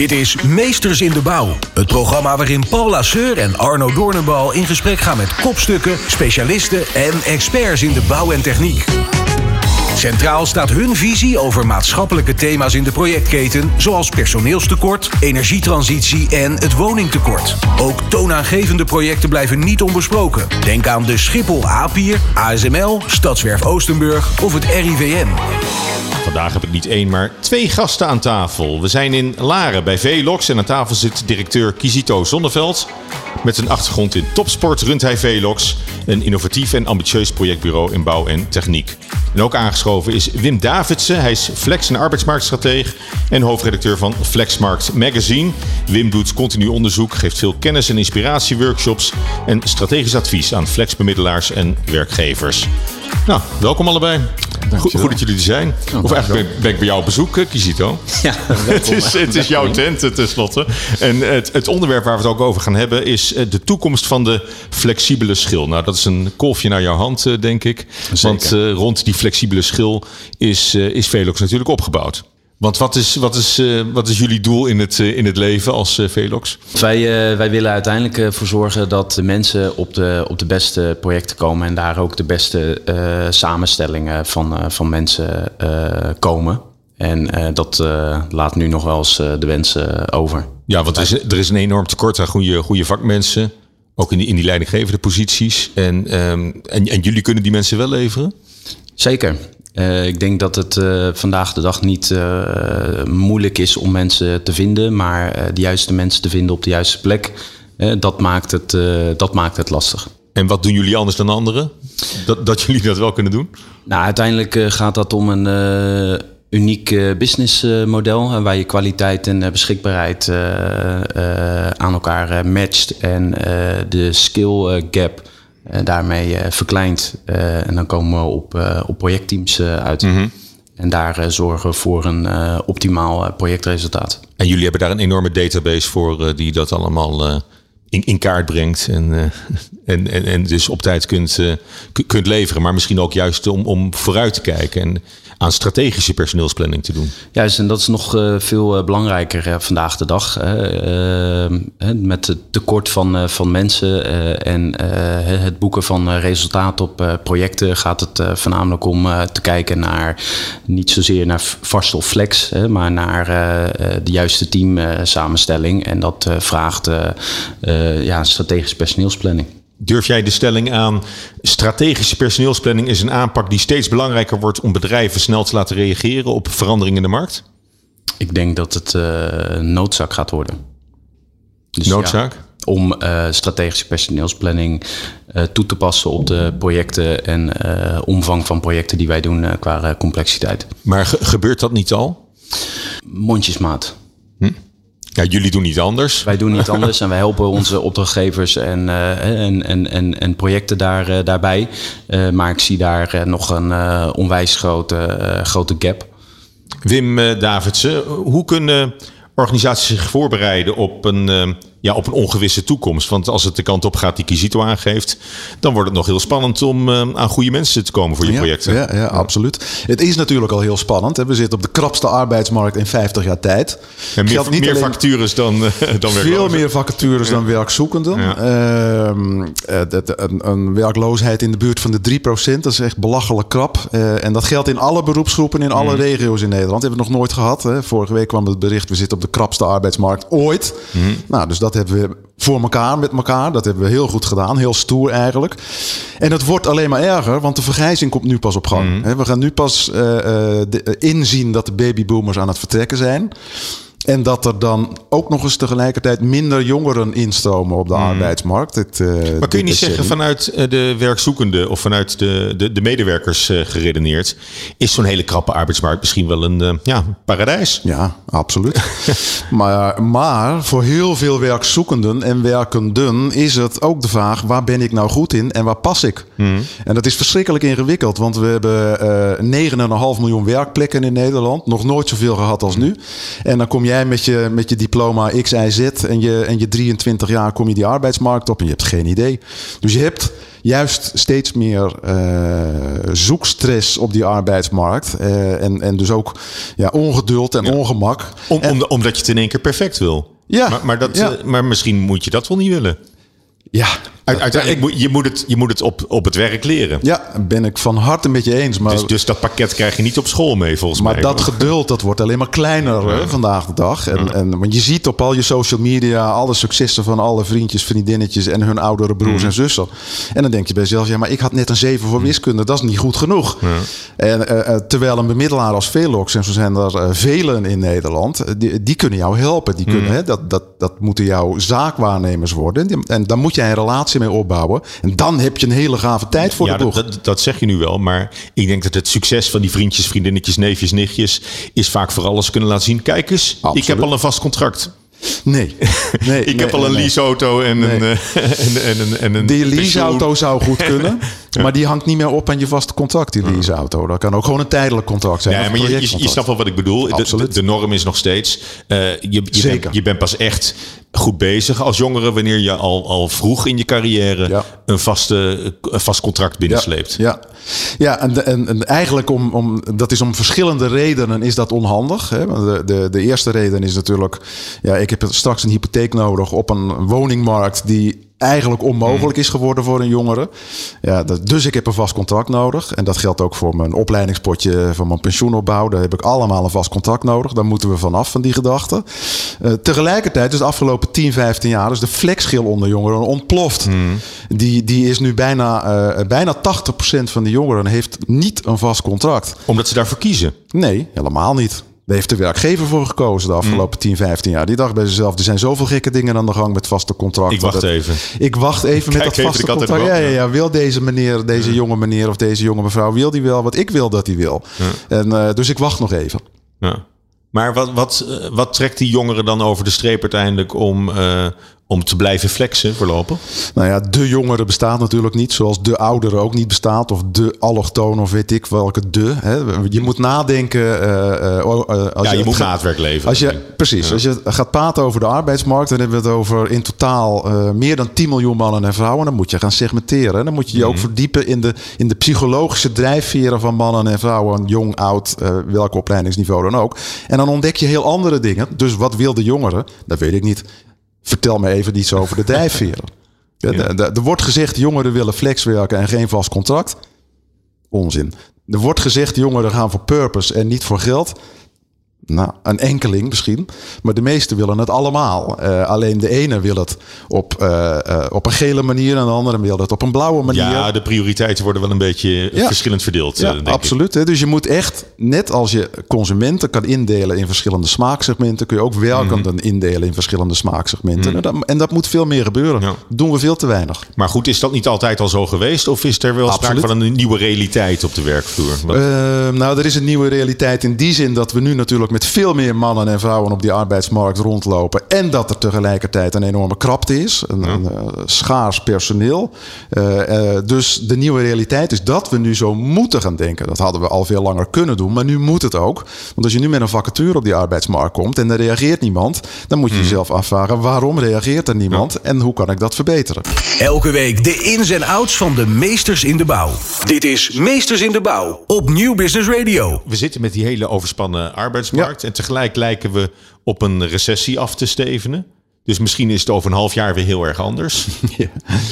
Dit is Meesters in de Bouw. Het programma waarin Paula Seur en Arno Doornenbal in gesprek gaan met kopstukken, specialisten en experts in de bouw en techniek. Centraal staat hun visie over maatschappelijke thema's in de projectketen, zoals personeelstekort, energietransitie en het woningtekort. Ook toonaangevende projecten blijven niet onbesproken. Denk aan de Schiphol A-pier, ASML, Stadswerf Oostenburg of het RIVM. Vandaag heb ik niet één, maar twee gasten aan tafel. We zijn in Laren bij Velox en aan tafel zit directeur Kizito Zonneveld. Met zijn achtergrond in topsport runt hij Velox, een innovatief en ambitieus projectbureau in bouw en techniek. En ook aangeschoven is Wim Davidsen. Hij is flex- en arbeidsmarktstratege en hoofdredacteur van Flexmarkt Magazine. Wim doet continu onderzoek, geeft veel kennis- en inspiratieworkshops en strategisch advies aan flexbemiddelaars en werkgevers. Nou, welkom allebei. Goed dat jullie er zijn. Nou, of eigenlijk ben ik bij jou op bezoek, Kizito. Ja, het is jouw tent tenslotte. En het onderwerp waar we het ook over gaan hebben is de toekomst van de flexibele schil. Nou, dat is een kolfje naar jouw hand, denk ik. Zeker. Want rond die flexibele schil is Velox natuurlijk opgebouwd. Want wat is jullie doel in het leven als Velox? Wij willen uiteindelijk ervoor zorgen dat de mensen op de beste projecten komen en daar ook de beste samenstellingen van mensen komen. En dat laat nu nog wel eens de wensen over. Ja, want er is een enorm tekort aan goede vakmensen, ook in die leidinggevende posities. En jullie kunnen die mensen wel leveren? Zeker. Ik denk dat het vandaag de dag niet moeilijk is om mensen te vinden, maar de juiste mensen te vinden op de juiste plek, dat maakt het lastig. En wat doen jullie anders dan anderen? Dat jullie dat wel kunnen doen? Nou, uiteindelijk gaat dat om een uniek businessmodel waar je kwaliteit en beschikbaarheid aan elkaar matcht en de skill gap daarmee verkleind. En dan komen we op projectteams uit. Mm-hmm. En daar zorgen we voor een optimaal projectresultaat. En jullie hebben daar een enorme database voor die dat allemaal in kaart brengt. En dus op tijd kunt leveren. Maar misschien ook juist om vooruit te kijken en aan strategische personeelsplanning te doen. Juist, en dat is nog veel belangrijker vandaag de dag. Met het tekort van mensen en het boeken van resultaten op projecten gaat het voornamelijk om te kijken naar, niet zozeer naar vast of flex, maar naar de juiste teamsamenstelling. En dat vraagt strategische personeelsplanning. Durf jij de stelling aan, strategische personeelsplanning is een aanpak die steeds belangrijker wordt om bedrijven snel te laten reageren op veranderingen in de markt? Ik denk dat het noodzaak gaat worden. Dus noodzaak? Ja, om strategische personeelsplanning toe te passen op de projecten en omvang van projecten die wij doen qua complexiteit. Maar gebeurt dat niet al? Mondjesmaat. Ja, jullie doen niet anders. Wij doen niet anders en wij helpen onze opdrachtgevers en projecten daarbij. Maar ik zie daar nog een onwijs grote gap. Wim Davidsen, hoe kunnen organisaties zich voorbereiden op een ongewisse toekomst? Want als het de kant op gaat die Kizito aangeeft, dan wordt het nog heel spannend om aan goede mensen te komen voor je projecten. Ja, absoluut. Het is natuurlijk al heel spannend. Hè? We zitten op de krapste arbeidsmarkt in 50 jaar tijd. En meer vacatures dan werklozen. Veel meer vacatures dan werkzoekenden. Ja. Een werkloosheid in de buurt van de 3%, dat is echt belachelijk krap. En dat geldt in alle beroepsgroepen, in alle regio's in Nederland. Dat hebben we nog nooit gehad. Hè? Vorige week kwam het bericht, we zitten op de krapste arbeidsmarkt ooit. Mm. Nou, dus dat hebben we voor elkaar, met elkaar. Dat hebben we heel goed gedaan. Heel stoer eigenlijk. En dat wordt alleen maar erger, want de vergrijzing komt nu pas op gang. Mm-hmm. We gaan nu pas inzien dat de babyboomers aan het vertrekken zijn. En dat er dan ook nog eens tegelijkertijd minder jongeren instromen op de arbeidsmarkt. Maar kun je niet zeggen vanuit de werkzoekende of vanuit de medewerkers geredeneerd, is zo'n hele krappe arbeidsmarkt misschien wel een paradijs? Ja, absoluut. maar voor heel veel werkzoekenden en werkenden is het ook de vraag, waar ben ik nou goed in en waar pas ik? Mm. En dat is verschrikkelijk ingewikkeld, want we hebben 9,5 miljoen werkplekken in Nederland. Nog nooit zoveel gehad als nu. En dan kom jij jij met je diploma X, Y, Z en je 23 jaar kom je die arbeidsmarkt op en je hebt geen idee. Dus je hebt juist steeds meer zoekstress op die arbeidsmarkt. En dus ook ongeduld en ongemak. Omdat je het in één keer perfect wil. Ja, maar misschien moet je dat wel niet willen. Ja, uiteindelijk je moet het op het werk leren. Ja, ben ik van harte met je eens. Maar dus dat pakket krijg je niet op school mee, volgens mij. Maar dat geduld, dat wordt alleen maar kleiner vandaag de dag. Want je ziet op al je social media alle successen van alle vriendjes, vriendinnetjes en hun oudere broers en zussen. En dan denk je bij jezelf, ja, maar ik had net een 7 voor wiskunde. Dat is niet goed genoeg. Terwijl een bemiddelaar als Velox, en zo zijn er velen in Nederland, die kunnen jou helpen. Die kunnen, dat moeten jouw zaakwaarnemers worden. En dan moet jij een relatie mee opbouwen. En dan heb je een hele gave tijd voor de boeg. Dat zeg je nu wel. Maar ik denk dat het succes van die vriendjes, vriendinnetjes, neefjes, nichtjes is vaak vooral als ze kunnen laten zien. Kijk eens, absoluut. Ik heb al een vast contract. Nee. Ik heb al een leaseauto en een... Die leaseauto zou goed kunnen, maar die hangt niet meer op aan je vaste contract, die leaseauto. Dat kan ook gewoon een tijdelijk contract zijn. Ja, maar je snapt wel wat ik bedoel. De norm is nog steeds... Je bent pas echt goed bezig als jongere wanneer je al vroeg in je carrière een vast contract binnensleept. En eigenlijk dat is om verschillende redenen is dat onhandig. Hè? De eerste reden is natuurlijk... Ja, ik heb straks een hypotheek nodig op een woningmarkt die eigenlijk onmogelijk is geworden voor een jongere. Ja, dus ik heb een vast contract nodig. En dat geldt ook voor mijn opleidingspotje, van mijn pensioenopbouw. Daar heb ik allemaal een vast contract nodig. Daar moeten we vanaf, van die gedachten. Tegelijkertijd, dus de afgelopen 10, 15 jaar... is de flexschil onder jongeren ontploft. Die is nu bijna 80% van de jongeren heeft niet een vast contract. Omdat ze daarvoor kiezen? Nee, helemaal niet. Daar heeft de werkgever voor gekozen de afgelopen 10, 15 jaar. Die dacht bij zichzelf, er zijn zoveel gekke dingen aan de gang met vaste contracten. Ik wacht even met dat vaste contract. Wil deze meneer, deze jonge meneer of deze jonge mevrouw... wil die wel wat ik wil dat hij wil? Dus ik wacht nog even. Ja. Maar wat trekt die jongeren dan over de streep uiteindelijk om te blijven flexen voorlopig? Nou ja, de jongere bestaat natuurlijk niet. Zoals de oudere ook niet bestaat. Of de allochtoon of weet ik welke de. Hè. Je moet nadenken. Je moet maatwerk leveren. Als je gaat praten over de arbeidsmarkt... dan hebben we het over in totaal meer dan 10 miljoen mannen en vrouwen. Dan moet je gaan segmenteren. En dan moet je je ook verdiepen in de psychologische drijfveren van mannen en vrouwen. Jong, oud, welk opleidingsniveau dan ook. En dan ontdek je heel andere dingen. Dus wat wil de jongere? Dat weet ik niet. Vertel me even iets over de drijfveren. Er wordt gezegd, jongeren willen flexwerken en geen vast contract. Onzin. Er wordt gezegd, jongeren gaan voor purpose en niet voor geld. Nou, een enkeling misschien. Maar de meesten willen het allemaal. Alleen de ene wil het op een gele manier... en de andere wil het op een blauwe manier. Ja, de prioriteiten worden wel een beetje verschillend verdeeld. Ja, denk absoluut. Ik. Dus je moet echt, net als je consumenten kan indelen... in verschillende smaaksegmenten... kun je ook werkenden indelen in verschillende smaaksegmenten. En dat moet veel meer gebeuren. Ja. Doen we veel te weinig. Maar goed, is dat niet altijd al zo geweest? Of is er wel sprake van een nieuwe realiteit op de werkvloer? Er is een nieuwe realiteit in die zin... dat we nu natuurlijk... met veel meer mannen en vrouwen op die arbeidsmarkt rondlopen. En dat er tegelijkertijd een enorme krapte is. Een schaars personeel. Dus de nieuwe realiteit is dat we nu zo moeten gaan denken. Dat hadden we al veel langer kunnen doen. Maar nu moet het ook. Want als je nu met een vacature op die arbeidsmarkt komt... en er reageert niemand... dan moet je jezelf afvragen, waarom reageert er niemand? Ja. En hoe kan ik dat verbeteren? Elke week de ins en outs van de Meesters in de Bouw. Dit is Meesters in de Bouw op Nieuw Business Radio. We zitten met die hele overspannen arbeidsmarkt. Ja. En tegelijk lijken we op een recessie af te stevenen. Dus misschien is het over een half jaar weer heel erg anders. Ja.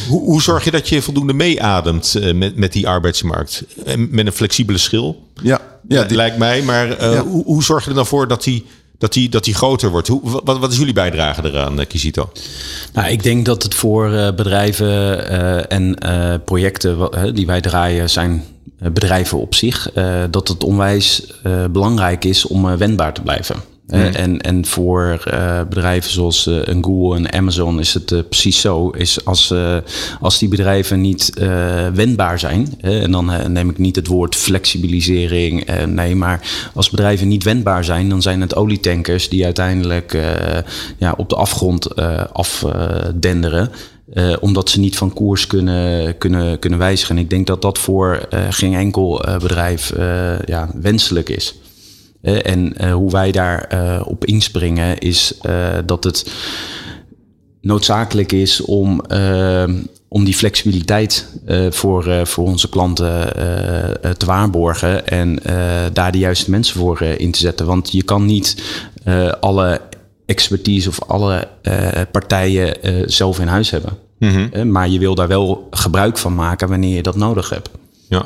Hoe zorg je dat je voldoende meeademt met die arbeidsmarkt? Met een flexibele schil? Ja lijkt mij. Maar hoe zorg je er dan voor dat die groter wordt? Wat is jullie bijdrage eraan, Kizito? Nou, ik denk dat het voor bedrijven en projecten die wij draaien zijn... bedrijven op zich, dat het onwijs belangrijk is om wendbaar te blijven. En voor bedrijven zoals een Google en Amazon is het precies zo. Is als die bedrijven niet wendbaar zijn... en dan neem ik niet het woord flexibilisering. Maar als bedrijven niet wendbaar zijn... dan zijn het olietankers die uiteindelijk op de afgrond afdenderen... omdat ze niet van koers kunnen wijzigen. Ik denk dat voor geen enkel bedrijf wenselijk is. En hoe wij daarop inspringen is dat het noodzakelijk is om die flexibiliteit voor onze klanten te waarborgen en daar de juiste mensen voor in te zetten. Want je kan niet alle expertise of alle partijen zelf in huis hebben. Mm-hmm. Maar je wil daar wel gebruik van maken wanneer je dat nodig hebt. Ja,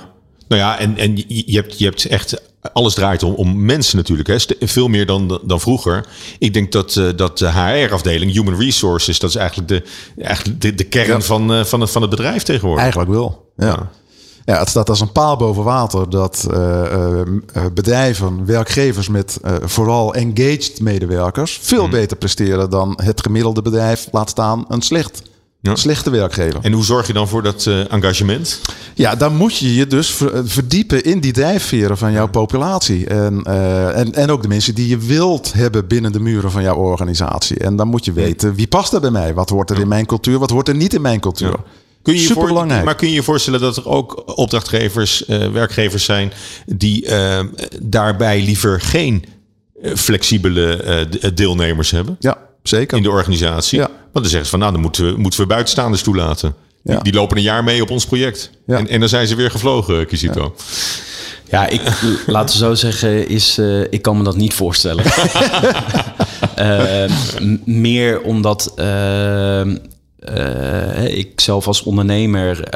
nou ja, en je hebt echt... Alles draait om mensen natuurlijk, hè? Veel meer dan vroeger. Ik denk dat de HR-afdeling, Human Resources... dat is eigenlijk de kern van het bedrijf tegenwoordig. Eigenlijk wel, ja. Ja, het staat als een paal boven water dat bedrijven, werkgevers met vooral engaged medewerkers... veel beter presteren dan het gemiddelde bedrijf, laat staan een slechte werkgever. En hoe zorg je dan voor dat engagement? Ja, dan moet je je dus verdiepen in die drijfveren van jouw populatie. En ook de mensen die je wilt hebben binnen de muren van jouw organisatie. En dan moet je weten, wie past er bij mij? Wat hoort er in mijn cultuur? Wat hoort er niet in mijn cultuur? Ja. Kun je je voorstellen dat er ook opdrachtgevers, werkgevers zijn... die daarbij liever geen flexibele deelnemers hebben? Ja, zeker. In de organisatie? Ja. Want dan zeggen ze van, nou, dan moeten we buitenstaanders toelaten. Ja. Die lopen een jaar mee op ons project. Ja. En dan zijn ze weer gevlogen, Kizito. Ja, laten we zo zeggen, ik kan me dat niet voorstellen. Meer omdat ik zelf als ondernemer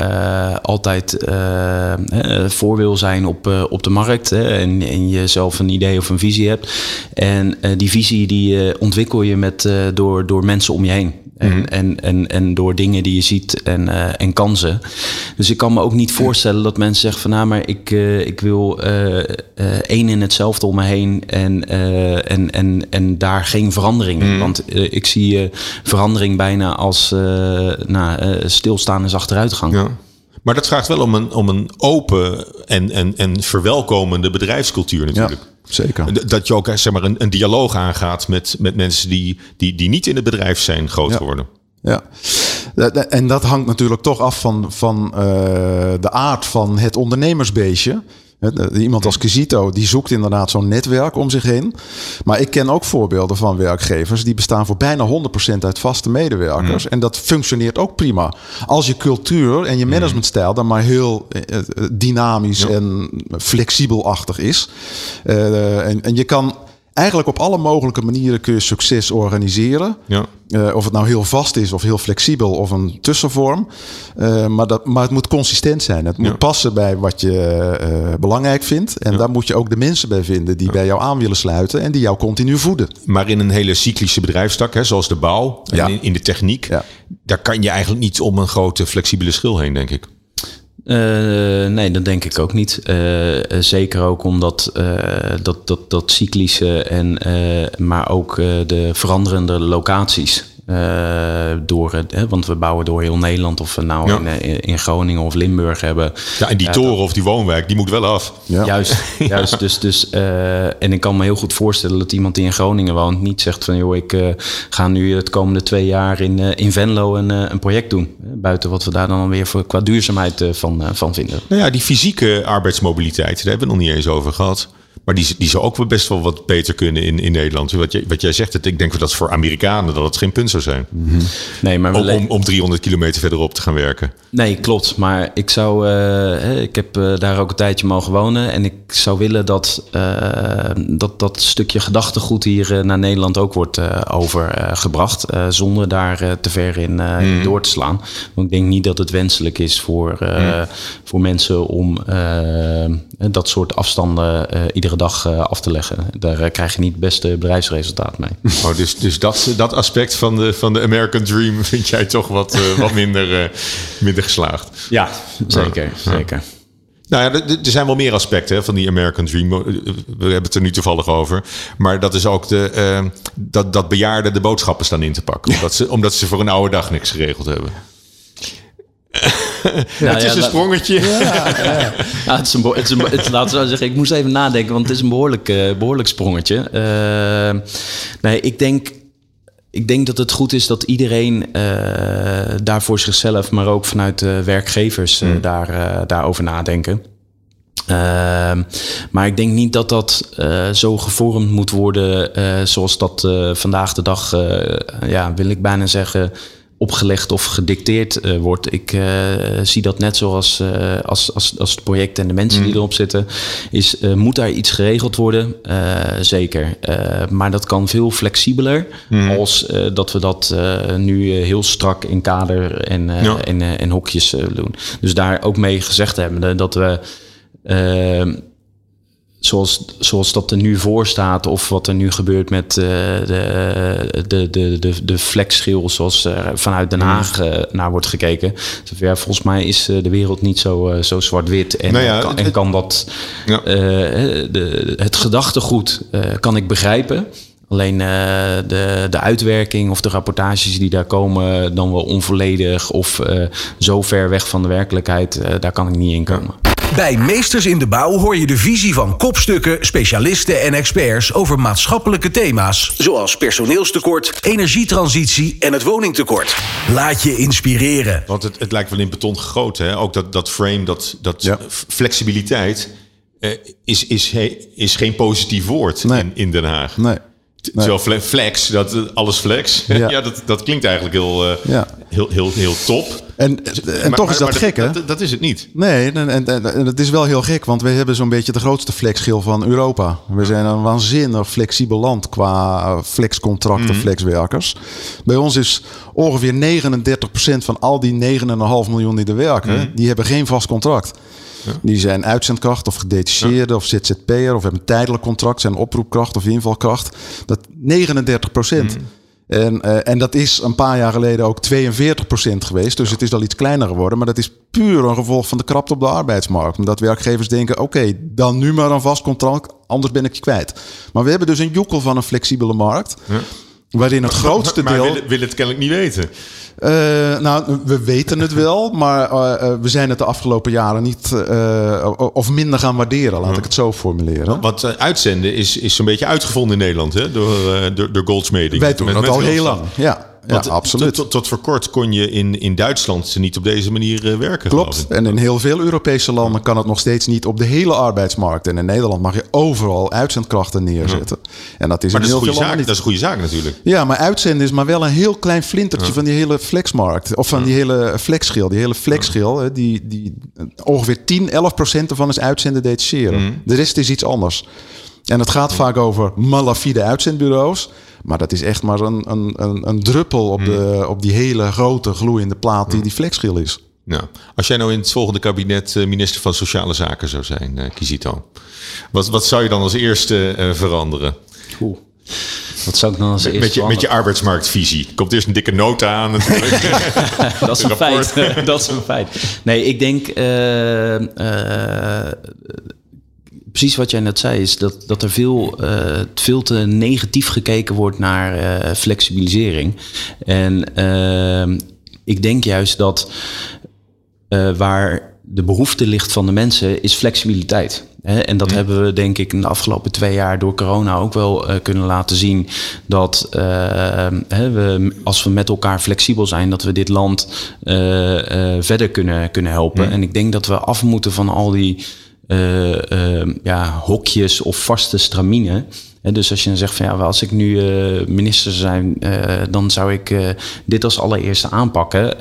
altijd voor wil zijn op de markt. En je zelf een idee of een visie hebt. En die visie die ontwikkel je door mensen om je heen. En door dingen die je ziet en kansen. Dus ik kan me ook niet voorstellen dat mensen zeggen van... nou, maar ik wil één in hetzelfde om me heen en daar geen verandering in. Want ik zie verandering bijna als stilstaan is achteruitgang. Ja. Maar dat vraagt wel om een open en verwelkomende bedrijfscultuur natuurlijk. Ja. Zeker. Dat je ook, zeg maar, een dialoog aangaat met mensen die niet in het bedrijf zijn groot geworden. Ja, en dat hangt natuurlijk toch af van de aard van het ondernemersbeestje. Iemand als Kizito, die zoekt inderdaad zo'n netwerk om zich heen. Maar ik ken ook voorbeelden van werkgevers... die bestaan voor bijna 100% uit vaste medewerkers. En dat functioneert ook prima. Als je cultuur en je managementstijl... dan maar heel dynamisch en flexibelachtig is. En je kan... Eigenlijk op alle mogelijke manieren kun je succes organiseren. Ja. Of het nou heel vast is of heel flexibel of een tussenvorm. Maar het moet consistent zijn. Het moet passen bij wat je belangrijk vindt. En daar moet je ook de mensen bij vinden die bij jou aan willen sluiten. En die jou continu voeden. Maar in een hele cyclische bedrijfstak, hè, zoals de bouw en in de techniek. Ja. Daar kan je eigenlijk niet om een grote flexibele schil heen, denk ik. Nee, dat denk ik ook niet. Zeker ook omdat dat cyclische maar ook de veranderende locaties. Want we bouwen door heel Nederland. Of we nou in Groningen of Limburg hebben. Ja, en die toren of die woonwijk, die moet wel af. Ja. Juist. Ja. Dus, en ik kan me heel goed voorstellen dat iemand die in Groningen woont... niet zegt van, joh, ik ga nu het komende 2 jaar in Venlo een project doen. Buiten wat we daar dan weer voor qua duurzaamheid van vinden. Nou ja, die fysieke arbeidsmobiliteit, daar hebben we nog niet eens over gehad. Maar die zou ook wel best wel wat beter kunnen in Nederland. Wat jij zegt, ik denk dat voor Amerikanen dat het geen punt zou zijn. Mm-hmm. Nee, maar om 300 kilometer verderop te gaan werken. Nee, klopt. Maar ik zou... ik heb daar ook een tijdje mogen wonen. En ik zou willen dat stukje gedachtegoed hier naar Nederland ook wordt overgebracht. Zonder daar te ver in door te slaan. Want ik denk niet dat het wenselijk is voor mensen om dat soort afstanden... iedere dag af te leggen. Daar krijg je niet het beste bedrijfsresultaat mee. Oh, dus dat aspect van de American Dream vind jij toch wat minder geslaagd? Ja, zeker. Nou ja, er zijn wel meer aspecten, hè, van die American Dream. We hebben het er nu toevallig over. Maar dat is ook dat bejaarden de boodschappen staan in te pakken. Omdat ze voor een oude dag niks geregeld hebben. Het is een sprongetje. Laten we zo zeggen, ik moest even nadenken, want het is een behoorlijk sprongetje. Nee, ik denk dat het goed is dat iedereen daar voor zichzelf, maar ook vanuit de werkgevers daarover nadenken. Maar ik denk niet dat dat zo gevormd moet worden zoals dat vandaag de dag, wil ik bijna zeggen, opgelegd of gedicteerd wordt. Ik zie dat net zoals als het project en de mensen die erop zitten. Moet daar iets geregeld worden? Zeker. Maar dat kan veel flexibeler als dat we dat nu heel strak in kader en hokjes doen. Dus daar ook mee gezegd hebbende dat we zoals dat er nu voor staat, of wat er nu gebeurt met de flexschil, zoals er vanuit Den Haag naar wordt gekeken. Dus volgens mij is de wereld niet zo zwart-wit. En, het gedachtegoed kan ik begrijpen. Alleen de uitwerking of de rapportages die daar komen, dan wel onvolledig of zo ver weg van de werkelijkheid, daar kan ik niet in komen. Bij Meesters in de Bouw hoor je de visie van kopstukken, specialisten en experts over maatschappelijke thema's. Zoals personeelstekort, energietransitie en het woningtekort. Laat je inspireren. Want het lijkt wel in beton gegoten, hè? Ook dat frame, dat flexibiliteit is geen positief woord in Den Haag. Nee. Terwijl flex, alles flex. Ja, dat klinkt eigenlijk heel top. En toch is dat gek, hè? Dat is het niet. Nee, en het is wel heel gek, want we hebben zo'n beetje de grootste flexschil van Europa. We zijn een waanzinnig flexibel land qua flexcontracten, flexwerkers. Bij ons is ongeveer 39% van al die 9,5 miljoen die er werken, die hebben geen vast contract. Ja. Die zijn uitzendkracht of gedetacheerde of ZZP'er of hebben een tijdelijk contract, zijn oproepkracht of invalkracht. Dat 39%. En dat is een paar jaar geleden ook 42% geweest. Dus het is al iets kleiner geworden. Maar dat is puur een gevolg van de krapte op de arbeidsmarkt. Omdat werkgevers denken, oké, dan nu maar een vast contract, anders ben ik je kwijt. Maar we hebben dus een joekel van een flexibele markt. Ja. Waarin het grootste deel... Maar wil het kennelijk niet weten. We weten het wel, maar we zijn het de afgelopen jaren niet of minder gaan waarderen, laat ik het zo formuleren. Want uitzenden is zo'n beetje uitgevonden in Nederland, hè? Door Goldsmeding. Wij doen dat al heel lang, ja, absoluut. Tot voor kort kon je in Duitsland niet op deze manier werken. Klopt, en in heel veel Europese landen kan het nog steeds niet op de hele arbeidsmarkt. En in Nederland mag je overal uitzendkrachten neerzetten. En dat is maar dat is een goede zaak natuurlijk. Ja, maar uitzenden is maar wel een heel klein flintertje van die hele flexmarkt. Of van die hele flexschil. Die hele flexschil, die ongeveer 10-11% ervan is uitzenden detacheren. De rest is iets anders. En het gaat vaak over malafide uitzendbureaus. Maar dat is echt maar een druppel op die hele grote gloeiende plaat die flexschil is. Nou, als jij nou in het volgende kabinet minister van Sociale Zaken zou zijn, Kizito. Wat zou je dan als eerste veranderen? Oeh. Wat zou ik dan als eerste met je arbeidsmarktvisie? Komt eerst een dikke nota aan natuurlijk. Dat is een feit. Dat is een feit. Nee, ik denk... precies wat jij net zei, is dat er veel te negatief gekeken wordt naar flexibilisering. En ik denk juist dat waar de behoefte ligt van de mensen is flexibiliteit. En dat hebben we denk ik in de afgelopen 2 jaar door corona ook wel kunnen laten zien. Dat als we met elkaar flexibel zijn, dat we dit land verder kunnen helpen. En ik denk dat we af moeten van al die... hokjes of vaste stramine. Dus als je dan zegt van als ik nu minister zou zijn, dan zou ik dit als allereerste aanpakken.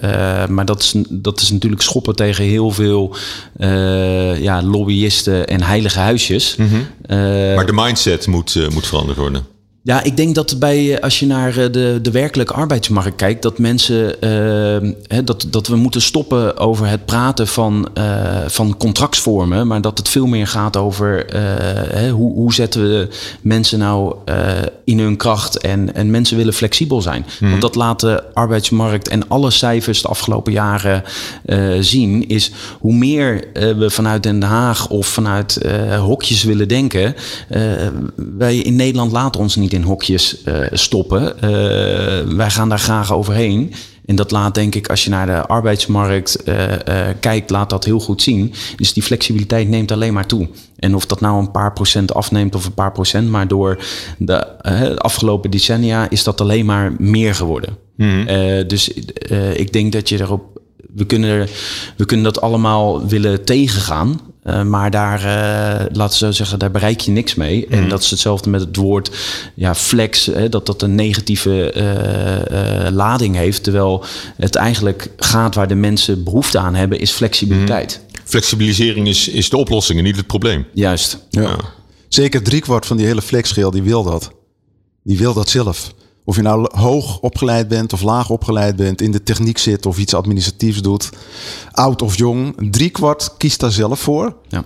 Maar dat is natuurlijk schoppen tegen heel veel lobbyisten en heilige huisjes. Maar de mindset moet veranderd worden. Ja, ik denk dat als je naar de werkelijke arbeidsmarkt kijkt, dat mensen dat we moeten stoppen over het praten van contractsvormen, maar dat het veel meer gaat over hoe zetten we mensen nou in hun kracht en mensen willen flexibel zijn. Want dat laat de arbeidsmarkt en alle cijfers de afgelopen jaren zien, is hoe meer we vanuit Den Haag of vanuit hokjes willen denken, wij in Nederland laten ons niet in hokjes stoppen. Wij gaan daar graag overheen. En dat laat denk ik, als je naar de arbeidsmarkt kijkt, laat dat heel goed zien. Dus die flexibiliteit neemt alleen maar toe. En of dat nou een paar procent afneemt of een paar procent, maar door de afgelopen decennia is dat alleen maar meer geworden. Dus ik denk dat we kunnen dat allemaal willen tegengaan. Maar daar, laten we zo zeggen, daar bereik je niks mee. En dat is hetzelfde met het woord flex. Hè, dat een negatieve lading heeft. Terwijl het eigenlijk gaat waar de mensen behoefte aan hebben, is flexibiliteit. Flexibilisering is de oplossing en niet het probleem. Juist. Ja. Zeker 3/4 van die hele flexschil, die wil dat. Die wil dat zelf. Of je nou hoog opgeleid bent of laag opgeleid bent, in de techniek zit of iets administratiefs doet, oud of jong, 3/4 kiest daar zelf voor. Ja.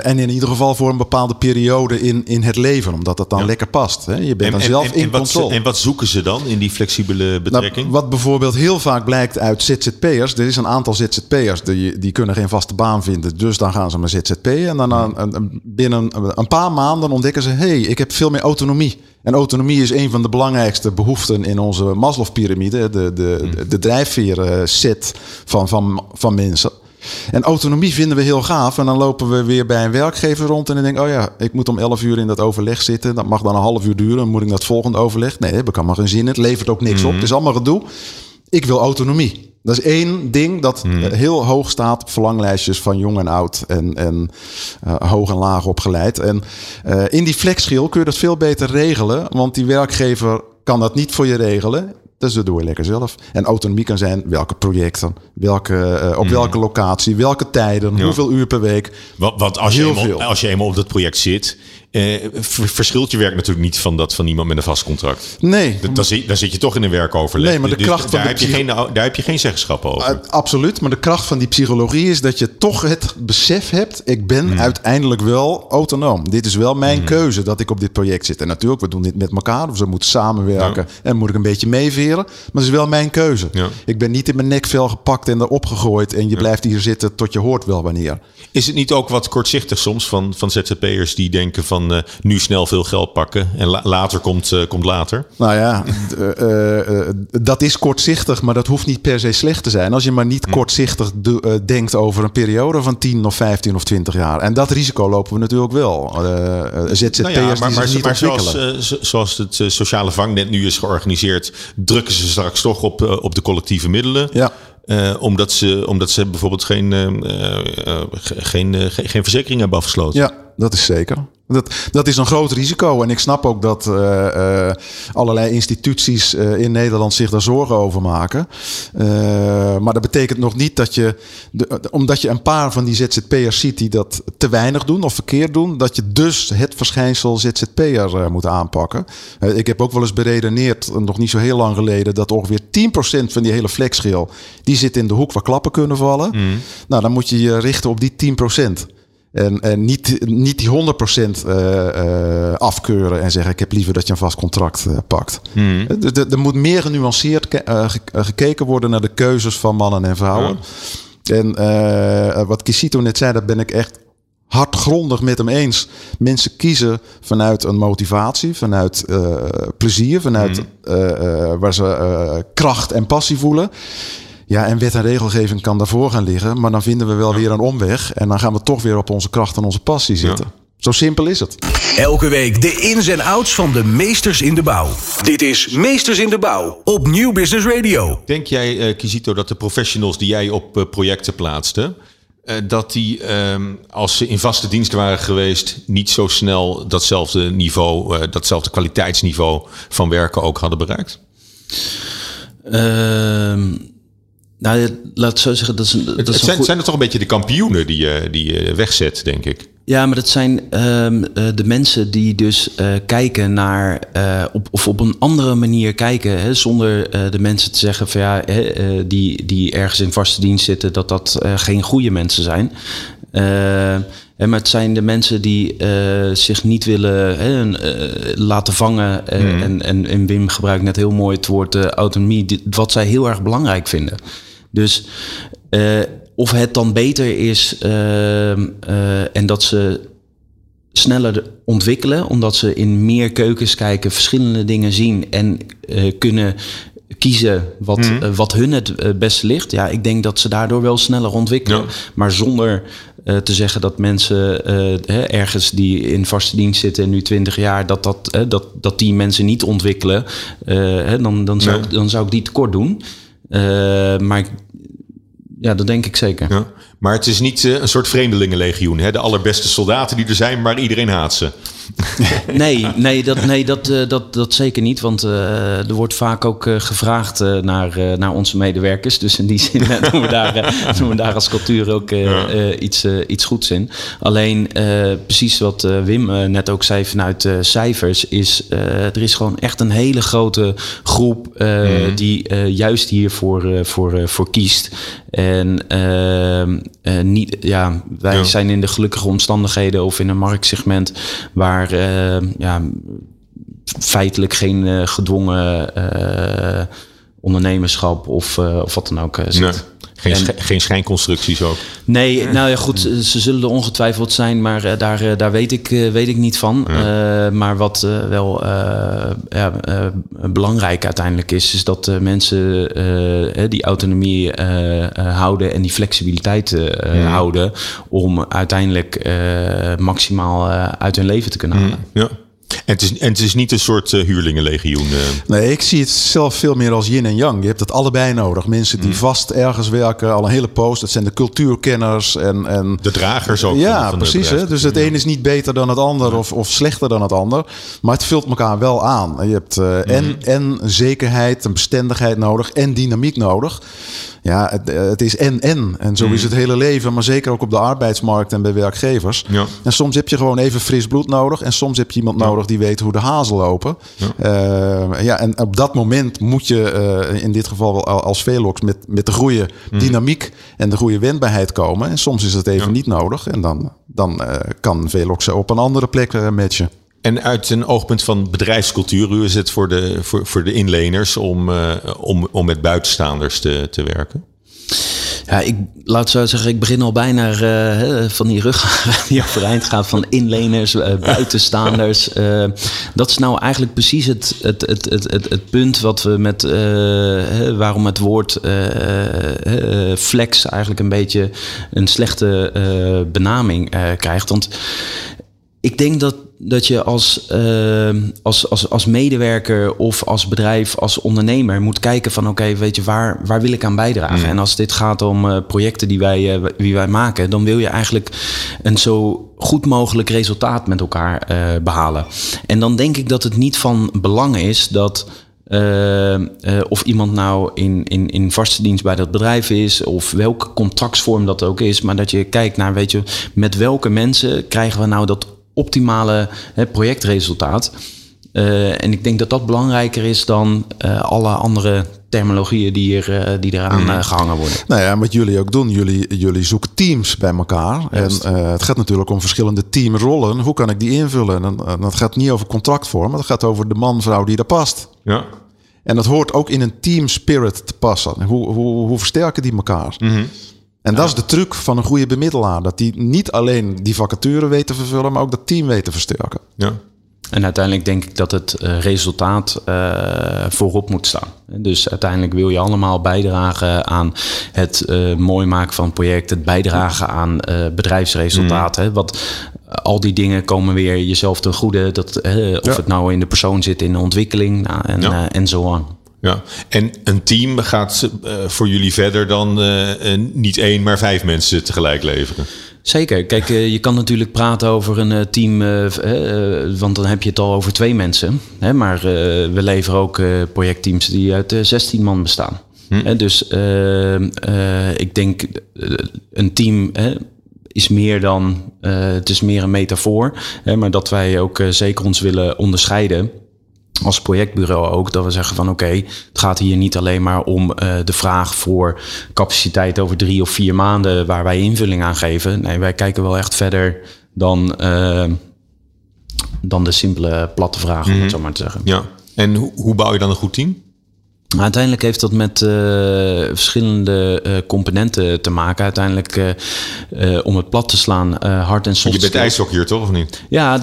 En in ieder geval voor een bepaalde periode in het leven, omdat dat dan lekker past. Hè? Je bent dan zelf in controle. En wat zoeken ze dan in die flexibele betrekking? Nou, wat bijvoorbeeld heel vaak blijkt uit ZZP'ers, er is een aantal ZZP'ers die kunnen geen vaste baan vinden, dus dan gaan ze maar ZZP'en. En dan binnen een paar maanden ontdekken ze, ik heb veel meer autonomie. En autonomie is een van de belangrijkste behoeften in onze Maslow-pyramide. De drijfveer-set van mensen. En autonomie vinden we heel gaaf. En dan lopen we weer bij een werkgever rond. En dan denk ik, ik moet om 11 uur in dat overleg zitten. Dat mag dan een half uur duren. Dan moet ik naar het volgende overleg. Nee, daar heb ik allemaal geen zin in. Het levert ook niks op. Het is allemaal gedoe. Ik wil autonomie. Dat is één ding dat heel hoog staat op verlanglijstjes van jong en oud en hoog en laag opgeleid. En in die flexschil kun je dat veel beter regelen, want die werkgever kan dat niet voor je regelen. Dus dat doe je lekker zelf. En autonomie kan zijn welke projecten, op welke locatie, welke tijden, hoeveel uur per week. Want als je eenmaal op dat project zit, verschilt je werk natuurlijk niet van iemand met een vast contract. Nee. Daar zit je toch in een werkoverleg. Nee, maar de kracht daar heb je geen zeggenschap over. Absoluut, maar de kracht van die psychologie is dat je toch het besef hebt, ik ben uiteindelijk wel autonoom. Dit is wel mijn keuze dat ik op dit project zit. En natuurlijk, we doen dit met elkaar. Of ze moeten samenwerken en moet ik een beetje meeveren. Maar het is wel mijn keuze. Ja. Ik ben niet in mijn nekvel gepakt en erop gegooid en je blijft hier zitten tot je hoort wel wanneer. Is het niet ook wat kortzichtig soms van ZZP'ers die denken van nu snel veel geld pakken en later komt later? Nou ja, dat is kortzichtig, maar dat hoeft niet per se slecht te zijn. Als je maar niet kortzichtig denkt over een periode van 10 of 15 of 20 jaar. En dat risico lopen we natuurlijk wel. ZZP'ers maar zoals het sociale vangnet nu is georganiseerd, drukken ze straks toch op de collectieve middelen. Ja. Omdat ze bijvoorbeeld geen verzekering hebben afgesloten. Ja, dat is zeker. Dat is een groot risico. En ik snap ook dat allerlei instituties in Nederland zich daar zorgen over maken. Maar dat betekent nog niet dat je, omdat je een paar van die ZZP'ers ziet die dat te weinig doen of verkeerd doen, dat je dus het verschijnsel ZZP'er moet aanpakken. Ik heb ook wel eens beredeneerd, nog niet zo heel lang geleden, dat ongeveer 10% van die hele flexschil, die zit in de hoek waar klappen kunnen vallen. Nou, dan moet je je richten op die 10%. En niet die 100% afkeuren en zeggen, ik heb liever dat je een vast contract pakt. Dus er moet meer genuanceerd gekeken worden naar de keuzes van mannen en vrouwen. Ja. En wat Kizito net zei, daar ben ik echt hardgrondig met hem eens. Mensen kiezen vanuit een motivatie, vanuit plezier, vanuit waar ze kracht en passie voelen. Ja, en wet en regelgeving kan daarvoor gaan liggen. Maar dan vinden we wel weer een omweg. En dan gaan we toch weer op onze kracht en onze passie zitten. Ja. Zo simpel is het. Elke week de ins en outs van de Meesters in de Bouw. Dit is Meesters in de Bouw op Nieuw Business Radio. Denk jij, Kizito, dat de professionals die jij op projecten plaatste, dat die, als ze in vaste dienst waren geweest, niet zo snel datzelfde niveau, datzelfde kwaliteitsniveau van werken ook hadden bereikt? Nou, laat zo zeggen. Zijn er toch een beetje de kampioenen die je wegzet, denk ik? Ja, maar dat zijn de mensen die dus kijken naar op een andere manier kijken. Hè, zonder de mensen te zeggen van die ergens in vaste dienst zitten, dat geen goede mensen zijn. Maar het zijn de mensen die zich niet willen laten vangen. En Wim gebruikt net heel mooi het woord autonomie. Wat zij heel erg belangrijk vinden. Dus of het dan beter is en dat ze sneller ontwikkelen. Omdat ze in meer keukens kijken, verschillende dingen zien en kunnen kiezen wat hun het beste ligt. Ja, ik denk dat ze daardoor wel sneller ontwikkelen. Ja. Maar zonder te zeggen dat mensen ergens die in vaste dienst zitten en nu 20 jaar, dat die mensen niet ontwikkelen. Dan zou ik die tekort doen. Maar ja, dat denk ik zeker. Ja. Maar het is niet een soort vreemdelingenlegioen. Hè? De allerbeste soldaten die er zijn, maar iedereen haat ze. Nee, dat zeker niet. Want er wordt vaak ook gevraagd naar onze medewerkers. Dus in die zin doen we daar als cultuur ook iets goeds in. Alleen precies wat Wim net ook zei vanuit cijfers... is er is gewoon echt een hele grote groep die juist hiervoor voor kiest. En wij zijn in de gelukkige omstandigheden of in een marktsegment waar feitelijk geen gedwongen ondernemerschap of wat dan ook zit. Nee. Geen schijnconstructies ook? Nee, nou ja goed, ze zullen er ongetwijfeld zijn, maar daar weet ik niet van. Ja. Maar wat belangrijk uiteindelijk is dat mensen die autonomie houden en die flexibiliteit houden om uiteindelijk maximaal uit hun leven te kunnen halen. Ja. En het is niet een soort huurlingenlegioen. Nee, ik zie het zelf veel meer als yin en yang. Je hebt het allebei nodig. Mensen die vast ergens werken, al een hele post. Dat zijn de cultuurkenners en de dragers ook. Ja, van precies. Hè? Dus het een is niet beter dan het ander of slechter dan het ander. Maar het vult elkaar wel aan. Je hebt en zekerheid, en bestendigheid nodig en dynamiek nodig. Ja, het is en. En zo is het hele leven, maar zeker ook op de arbeidsmarkt en bij werkgevers. Ja. En soms heb je gewoon even fris bloed nodig. En soms heb je iemand nodig die weet hoe de hazen lopen. Ja. En op dat moment moet je in dit geval als Velox met de goede dynamiek en de goede wendbaarheid komen. En soms is het even niet nodig. En dan kan Velox op een andere plek matchen. En uit een oogpunt van bedrijfscultuur, hoe is het voor de inleners om met buitenstaanders te werken? Ja, ik begin al bijna van die rug die overeind gaat van inleners, buitenstaanders. Dat is nou eigenlijk precies het punt wat we met waarom het woord flex eigenlijk een beetje een slechte benaming krijgt. Want ik denk dat je als medewerker of als bedrijf, als ondernemer moet kijken van oké, weet je, waar wil ik aan bijdragen? En als dit gaat om projecten die wij maken, dan wil je eigenlijk een zo goed mogelijk resultaat met elkaar behalen. En dan denk ik dat het niet van belang is dat of iemand nou in vaste dienst bij dat bedrijf is, of welke contractsvorm dat ook is, maar dat je kijkt naar, weet je, met welke mensen krijgen we nou dat optimale projectresultaat. En ik denk dat belangrijker is dan alle andere terminologieën die eraan gehangen worden. Nou ja, wat jullie ook doen, jullie zoeken teams bij elkaar. Juist. En het gaat natuurlijk om verschillende teamrollen. Hoe kan ik die invullen? En dat gaat niet over contractvorm, maar dat gaat over de man, vrouw die daar past. Ja. En dat hoort ook in een team spirit te passen. Hoe versterken die elkaar? Mm-hmm. En dat is de truc van een goede bemiddelaar. Dat die niet alleen die vacature weet te vervullen, maar ook dat team weet te versterken. Ja. En uiteindelijk denk ik dat het resultaat voorop moet staan. Dus uiteindelijk wil je allemaal bijdragen aan het mooi maken van projecten, het bijdragen aan bedrijfsresultaten. Wat al die dingen komen weer jezelf ten goede. Of het nou in de persoon zit, in de ontwikkeling en zo aan. Ja, en een team gaat voor jullie verder dan niet 1, maar 5 mensen tegelijk leveren. Zeker. Kijk, je kan natuurlijk praten over een team, want dan heb je het al over 2 mensen. Hè? Maar we leveren ook projectteams die uit 16 man bestaan. Dus ik denk een team is meer dan, het is meer een metafoor. Maar dat wij ook zeker ons willen onderscheiden. Als projectbureau ook, dat we zeggen van oké, het gaat hier niet alleen maar om de vraag voor capaciteit over 3 of 4 maanden waar wij invulling aan geven. Nee, wij kijken wel echt verder dan de simpele platte vraag, om het zo maar te zeggen. Ja. En hoe bouw je dan een goed team? Uiteindelijk heeft dat met verschillende componenten te maken. Uiteindelijk, om het plat te slaan, hard en soft skills. Je bent ijshockeyer, toch, of niet? Ja,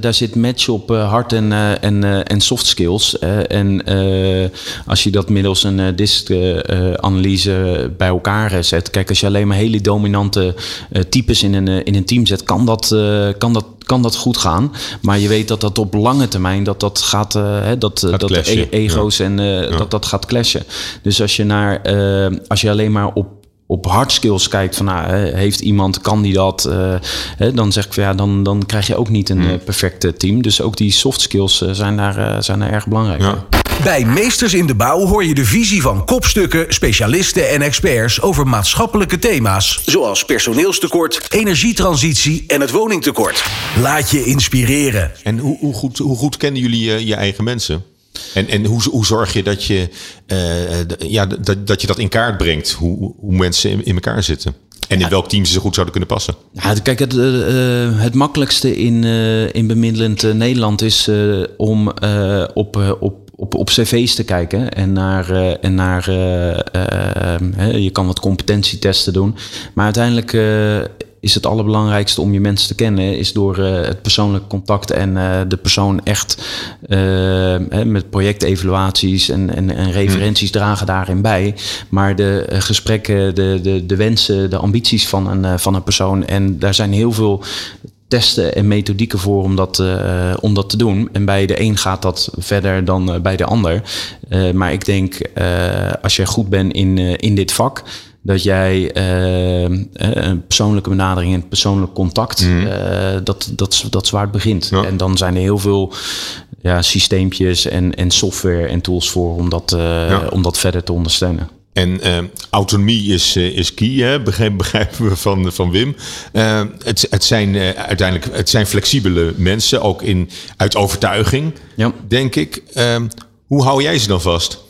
daar zit match op hard en soft skills. Als je dat middels een disk-analyse bij elkaar zet. Kijk, als je alleen maar hele dominante types in een team zet, kan dat kan dat goed gaan. Maar je weet dat dat op lange termijn dat gaat, dat clashen, ego's en dat gaat clashen. Dus als je als je alleen maar op hard skills kijkt van heeft iemand, kan die dat? Dan zeg ik van dan krijg je ook niet een perfecte team. Dus ook die soft skills zijn daar erg belangrijk. Ja. Bij Meesters in de Bouw hoor je de visie van kopstukken, specialisten en experts over maatschappelijke thema's. Zoals personeelstekort, energietransitie en het woningtekort. Laat je inspireren. En hoe goed kennen jullie je eigen mensen? En hoe zorg je dat je, dat je dat in kaart brengt? Hoe mensen in elkaar zitten? En in welk team ze goed zouden kunnen passen? Ja, kijk, het makkelijkste in bemiddelend Nederland is om op cv's te kijken en naar je kan wat competentietesten doen. Maar uiteindelijk is het allerbelangrijkste om je mensen te kennen is door het persoonlijk contact en de persoon echt met projectevaluaties en referenties dragen daarin bij. Maar de gesprekken, de wensen, de ambities van een persoon, en daar zijn heel veel testen en methodieken voor om dat te doen. En bij de een gaat dat verder dan bij de ander. Maar ik denk, als je goed bent in dit vak, dat jij een persoonlijke benadering en persoonlijk contact, dat zwaar begint. Ja. En dan zijn er heel veel systeempjes en software en tools voor om dat verder te ondersteunen. En autonomie is key, hè? Begrijpen we van Wim. Het zijn flexibele mensen, ook uit overtuiging, denk ik. Hoe hou jij ze dan vast?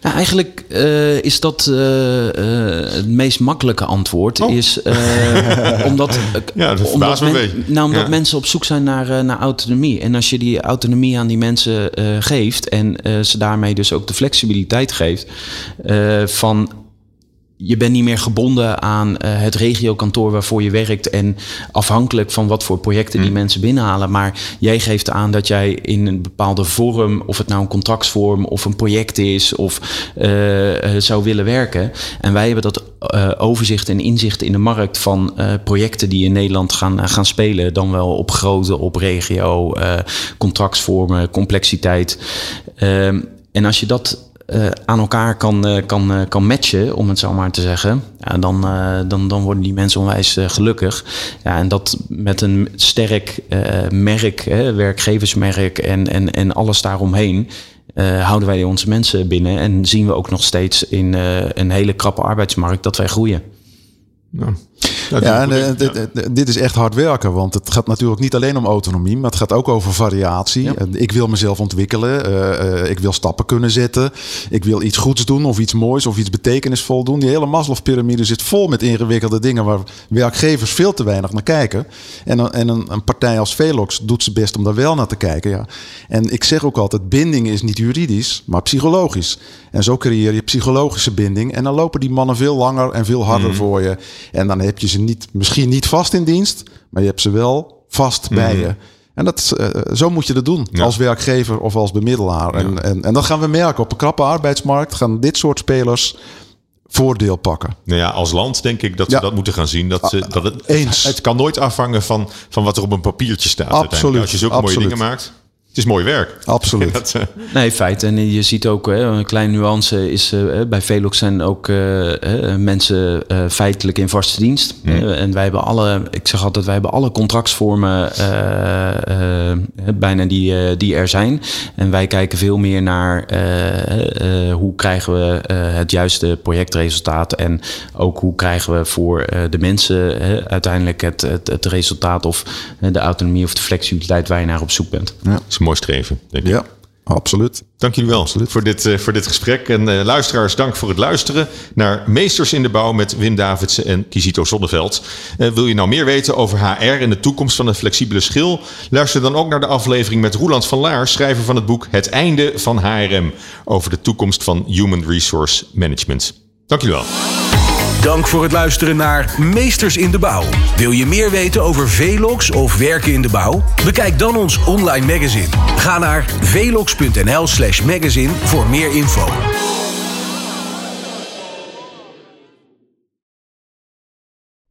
Nou, eigenlijk is dat het meest makkelijke antwoord. Oh. Is, omdat mensen op zoek zijn naar autonomie. En als je die autonomie aan die mensen geeft en ze daarmee dus ook de flexibiliteit geeft van, je bent niet meer gebonden aan het regiokantoor waarvoor je werkt en afhankelijk van wat voor projecten die mensen binnenhalen. Maar jij geeft aan dat jij in een bepaalde vorm, of het nou een contractsvorm of een project is, of zou willen werken. En wij hebben dat overzicht en inzicht in de markt van projecten die in Nederland gaan spelen. Dan wel op grootte, op regio, contractsvormen, complexiteit. En als je dat aan elkaar kan matchen, om het zo maar te zeggen, dan worden die mensen onwijs gelukkig. Ja, en dat met een sterk merk, werkgeversmerk en alles daaromheen, houden wij onze mensen binnen en zien we ook nog steeds in een hele krappe arbeidsmarkt dat wij groeien. Ja. Dit is echt hard werken, want het gaat natuurlijk niet alleen om autonomie, maar het gaat ook over variatie. Ja. Ik wil mezelf ontwikkelen, ik wil stappen kunnen zetten, ik wil iets goeds doen of iets moois of iets betekenisvol doen. Die hele Maslow-pyramide zit vol met ingewikkelde dingen waar werkgevers veel te weinig naar kijken. En een partij als Velox doet zijn best om daar wel naar te kijken. Ja. En ik zeg ook altijd, binding is niet juridisch, maar psychologisch. En zo creëer je psychologische binding en dan lopen die mannen veel langer en veel harder voor je. En dan heb je ze misschien niet vast in dienst, maar je hebt ze wel vast bij je. En zo moet je dat doen als werkgever of als bemiddelaar. Ja. En dat gaan we merken. Op een krappe arbeidsmarkt gaan dit soort spelers voordeel pakken. Nou ja, als land denk ik dat we dat moeten gaan zien. Dat het, eens. Het kan nooit afhangen van wat er op een papiertje staat. Absoluut. Als je zulke mooie dingen maakt. Het is mooi werk. Absoluut. Nee, feit. En je ziet ook, een kleine nuance is, bij Velox zijn ook mensen feitelijk in vaste dienst. En wij hebben alle contractsvormen bijna die er zijn. En wij kijken veel meer naar hoe krijgen we het juiste projectresultaat. En ook hoe krijgen we voor de mensen uiteindelijk het resultaat of de autonomie of de flexibiliteit waar je naar op zoek bent. Ja. Mooi streven, denk ik. Ja, absoluut. Dank jullie wel voor dit gesprek. En luisteraars, dank voor het luisteren naar Meesters in de Bouw met Wim Davidsen en Kizito Zonneveld. Wil je nou meer weten over HR en de toekomst van een flexibele schil? Luister dan ook naar de aflevering met Roeland van Laar, schrijver van het boek Het Einde van HRM, over de toekomst van Human Resource Management. Dank jullie wel. Dank voor het luisteren naar Meesters in de Bouw. Wil je meer weten over Velox of werken in de bouw? Bekijk dan ons online magazine. Ga naar velox.nl/magazine voor meer info.